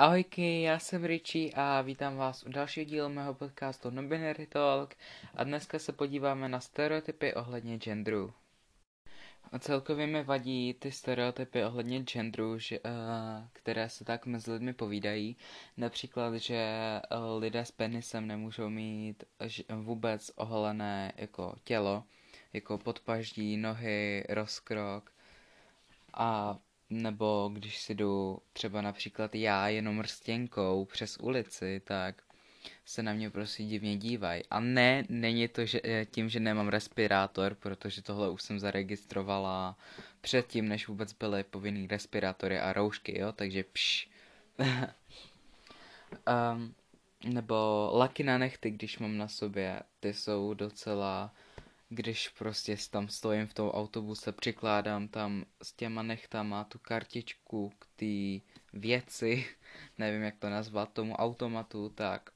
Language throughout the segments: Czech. Ahojky, já jsem Richie a vítám vás u dalšího dílu mého podcastu No Binary Talk a dneska se podíváme na stereotypy ohledně genderu. A celkově mi vadí ty stereotypy ohledně genderu, které se tak mezi lidmi povídají. Například, že lidé s penisem nemůžou mít vůbec oholené jako tělo, jako podpaždí, nohy, rozkrok a nebo když si jdu třeba například já jenom rstěnkou přes ulici, tak se na mě prostě divně dívají. A ne, není to že, tím, že nemám respirátor, protože tohle už jsem zaregistrovala předtím, než vůbec byly povinný respirátory a roušky, jo, takže pš. Nebo laky na nehty, když mám na sobě, ty jsou docela... Když prostě tam stojím v tom autobuse, přikládám tam s těma nechtama tu kartičku k té věci, nevím jak to nazvat, tomu automatu, tak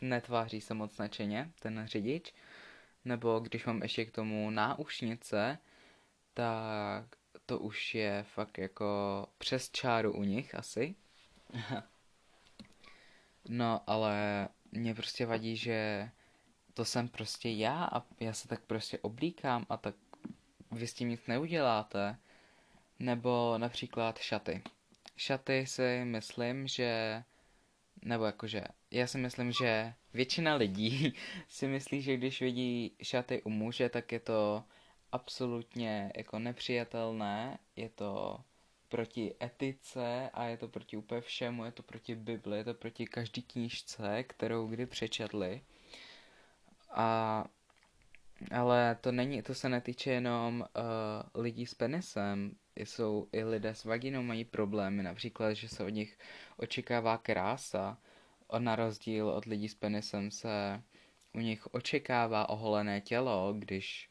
netváří se moc nadšeně ten řidič. Nebo když mám ještě k tomu náušnice, tak to už je fakt jako přes čáru u nich asi. No ale mě prostě vadí, že... To jsem prostě já a já se tak prostě oblíkám a tak vy s tím nic neuděláte. Nebo například šaty. Šaty si myslím, že... Nebo jakože... Já si myslím, že většina lidí si myslí, že když vidí šaty u muže, tak je to absolutně jako nepřijatelné. Je to proti etice a je to proti úplně všemu. Je to proti Bibli, je to proti každý knížce, kterou kdy přečetli. Ale to není, to se netýče jenom lidí s penisem, jsou i lidé s vaginou mají problémy, například, že se od nich očekává krása, na rozdíl od lidí s penisem se u nich očekává oholené tělo, když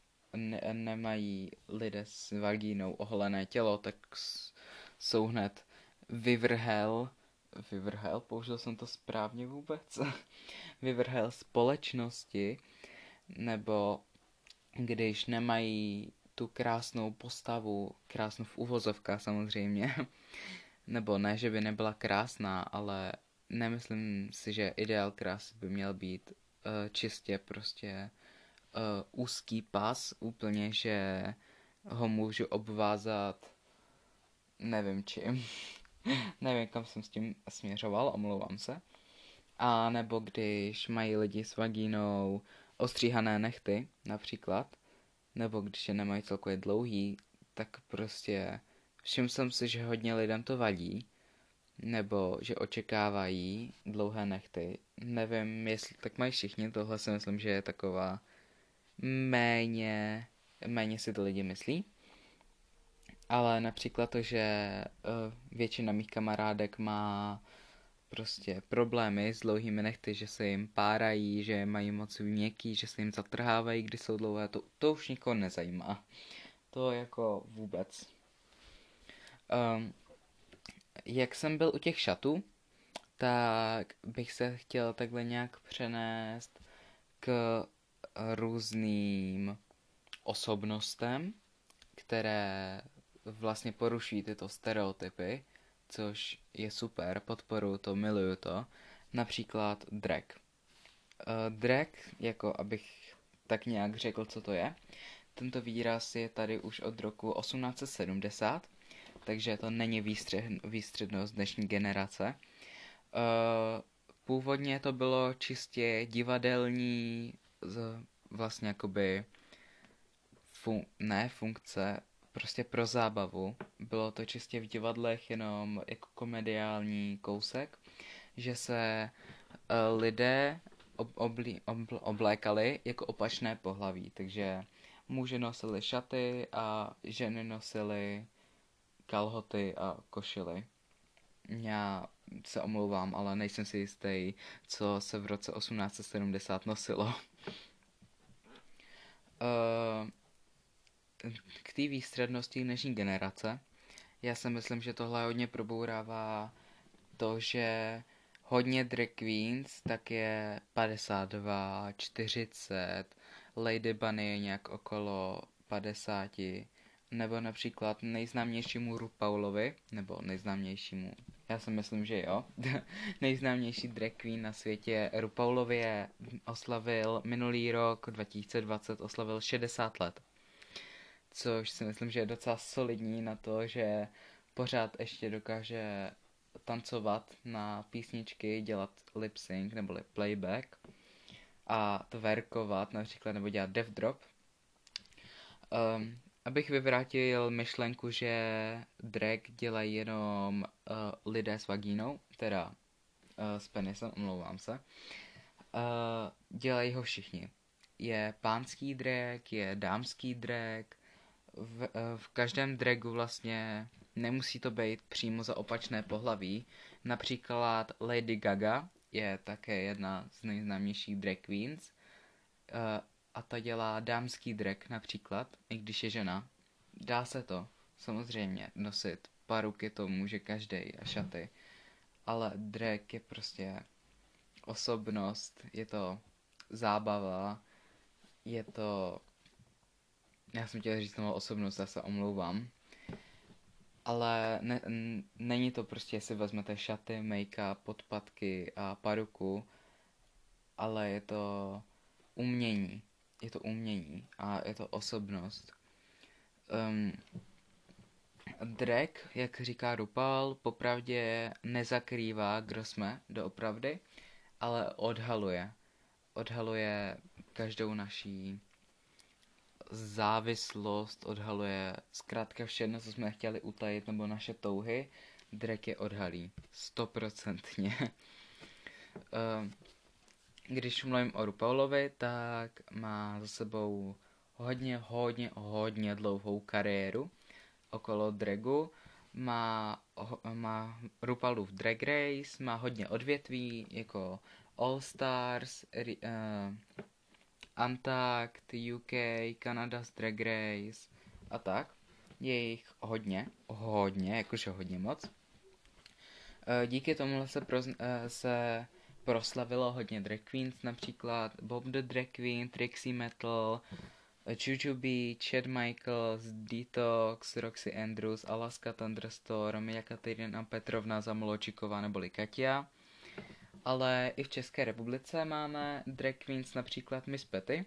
nemají lidé s vaginou oholené tělo, tak jsou hned vyvrhel, použil jsem to správně vůbec, vyvrhel společnosti, nebo když nemají tu krásnou postavu, krásnou v uvozovkách samozřejmě, nebo ne, že by nebyla krásná, ale nemyslím si, že ideál krásy by měl být čistě prostě úzký pas, úplně, že ho můžu obvázat nevím čím. Nevím, kam jsem s tím směřoval, omlouvám se. A nebo když mají lidi s vagínou ostříhané nehty, například, nebo když je nemají celkově dlouhý, tak prostě všiml jsem si, že hodně lidem to vadí, nebo že očekávají dlouhé nehty. Nevím, jestli tak mají všichni, tohle si myslím, že je taková méně si to lidi myslí. Ale například to, že většina mých kamarádek má prostě problémy s dlouhými nehty, že se jim párají, že mají moc měkký, že se jim zatrhávají, když jsou dlouhé, to už nikoho nezajímá. To jako vůbec. Jak jsem byl u těch šatů, tak bych se chtěl takhle nějak přenést k různým osobnostem, které... vlastně poruší tyto stereotypy, což je super, podporuju to, miluju to. Například drag. Drag, jako abych tak nějak řekl, co to je. Tento výraz je tady už od roku 1870, takže to není výstřednost dnešní generace. Původně to bylo čistě divadelní, vlastně jakoby funkce, prostě pro zábavu. Bylo to čistě v divadlech jenom jako komediální kousek, že se lidé oblékali jako opačné pohlaví. Takže muži nosili šaty a ženy nosily kalhoty a košily. Já se omlouvám, ale nejsem si jistý, co se v roce 1870 nosilo. K té výstřednosti dnešní generace. Já si myslím, že tohle hodně probourává to, že hodně drag queens, tak je 52, 40, Lady Bunny je nějak okolo 50, nebo například nejznámějšímu RuPaulovi, nebo nejznámějšímu Já si myslím, že jo. Nejznámější drag queen na světě RuPaulově oslavil minulý rok 2020 oslavil 60 let. Což si myslím, že je docela solidní na to, že pořád ještě dokáže tancovat na písničky, dělat lip sync neboli playback a twerkovat například nebo dělat death drop. Abych vyvrátil myšlenku, že drag dělají jenom lidé s vagínou, teda s penisem, omlouvám se. Dělají ho všichni. Je pánský drag, je dámský drag. V každém dragu vlastně nemusí to být přímo za opačné pohlaví. Například Lady Gaga je také jedna z nejznámějších drag queens. A ta dělá dámský drag například, i když je žena. Dá se to, samozřejmě, nosit paruky, to může každej a šaty. Ale drag je prostě osobnost, je to zábava, je to... Já jsem chtěl říct novou osobnost, já se omlouvám. Ale není to prostě, jestli vezmete šaty, make-up, podpatky a paruku, ale je to umění. Je to umění a je to osobnost. Drag, jak říká RuPaul, popravdě nezakrývá, kdo jsme doopravdy, ale odhaluje. Odhaluje každou naší závislost, odhaluje zkrátka všechno, co jsme chtěli utajit, nebo naše touhy. Drag je odhalí. 100%. Když mluvím o RuPaulovi, tak má za sebou hodně dlouhou kariéru okolo dragu. Má RuPaulův Drag Race, má hodně odvětví, jako All Stars, Untucked, UK, Canada's Drag Race a tak. Je jich hodně, jakože hodně moc. Díky tomu se proslavilo hodně drag queens, například Bob the Drag Queen, Trixie Mattel, Jujube, Chad Michaels, Detox, Roxy Andrews, Alaska Thunderstorm, Jakaterina Petrovna Zamoločiková neboli Katia. Ale i v České republice máme drag queens, například Miss Petty,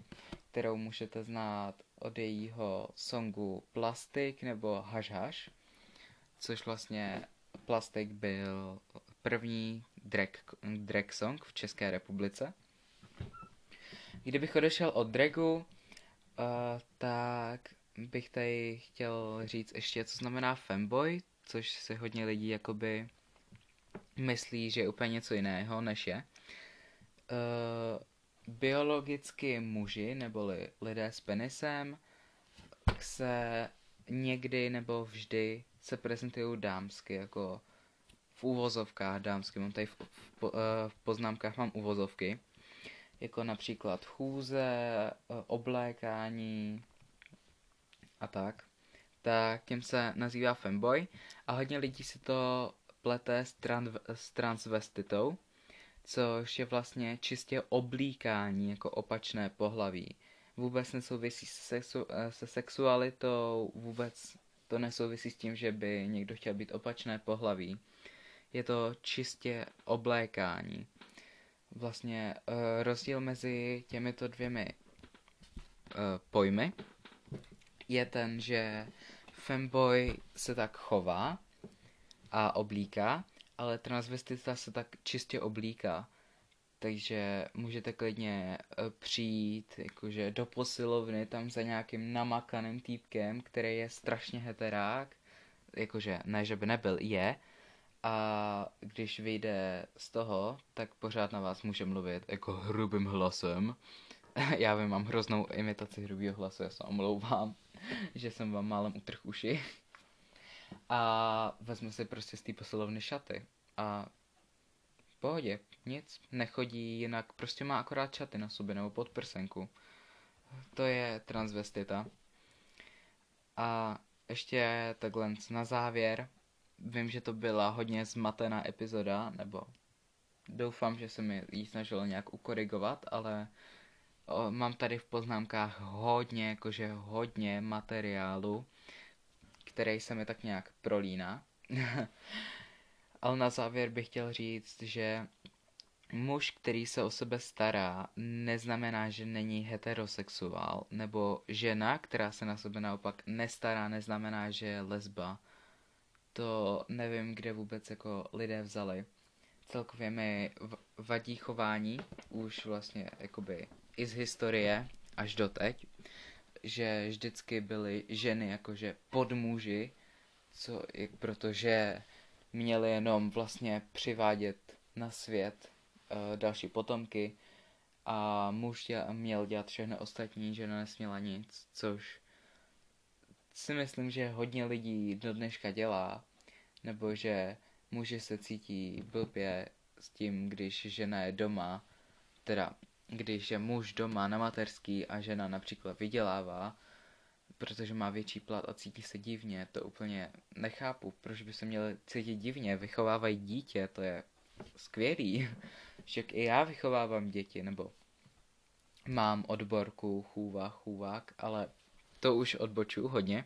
kterou můžete znát od jejího songu Plastik nebo Haš Haš, což vlastně Plastik byl první drag song v České republice. Kdybych odešel od dragu, tak bych tady chtěl říct ještě, co znamená fanboy, což se hodně lidí jakoby myslí, že je úplně něco jiného, než je. Biologicky muži, neboli lidé s penisem, se někdy nebo vždy se prezentují dámsky, jako v uvozovkách dámsky, mám tady v poznámkách mám uvozovky, jako například chůze, oblékání a tak těm se nazývá fanboy a hodně lidí si to plete s transvestitou, což je vlastně čistě oblíkání, jako opačné pohlaví. Vůbec nesouvisí se sexualitou, vůbec to nesouvisí s tím, že by někdo chtěl být opačné pohlaví. Je to čistě oblékání. Vlastně rozdíl mezi těmito dvěmi pojmy je ten, že femboy se tak chová a oblíká, ale transvestita se tak čistě oblíká. Takže můžete klidně přijít jakože do posilovny tam za nějakým namakaným týpkem, který je strašně heterák, jakože ne, že by nebyl, je. A když vyjde z toho, tak pořád na vás může mluvit jako hrubým hlasem. Já vím, mám hroznou imitaci hrubýho hlasu, já se omlouvám, že jsem vám málem utrhl uši. A vezmu si prostě z té posilovny šaty. A v pohodě, nic, nechodí jinak, prostě má akorát šaty na sobě nebo pod prsenku. To je transvestita. A ještě takhle na závěr. Vím, že to byla hodně zmatená epizoda, nebo doufám, že se mi ji snažilo nějak ukorigovat, ale mám tady v poznámkách hodně materiálu, který se mi tak nějak prolíná. Ale na závěr bych chtěl říct, že muž, který se o sebe stará, neznamená, že není heterosexuál, nebo žena, která se na sebe naopak nestará, neznamená, že je lesba. To nevím, kde vůbec jako lidé vzali. Celkově mi vadí chování, už vlastně jakoby i z historie až doteď, že vždycky byly ženy jakože pod muži, protože měli jenom vlastně přivádět na svět další potomky a muž měl dělat všechno ostatní, žena nesměla nic, což si myslím, že hodně lidí do dneška dělá, nebo že muži se cítí blbě s tím, když žena je doma, teda když je muž doma na mateřský a žena například vydělává, protože má větší plat a cítí se divně, to úplně nechápu, proč by se měli cítit divně, vychovávají dítě, to je skvělý, však i já vychovávám děti, nebo mám odborku chůvák, ale to už odbočuju hodně.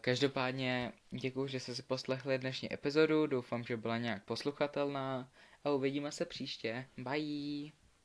Každopádně děkuju, že jste si poslechli dnešní epizodu, doufám, že byla nějak posluchatelná a uvidíme se příště, bye!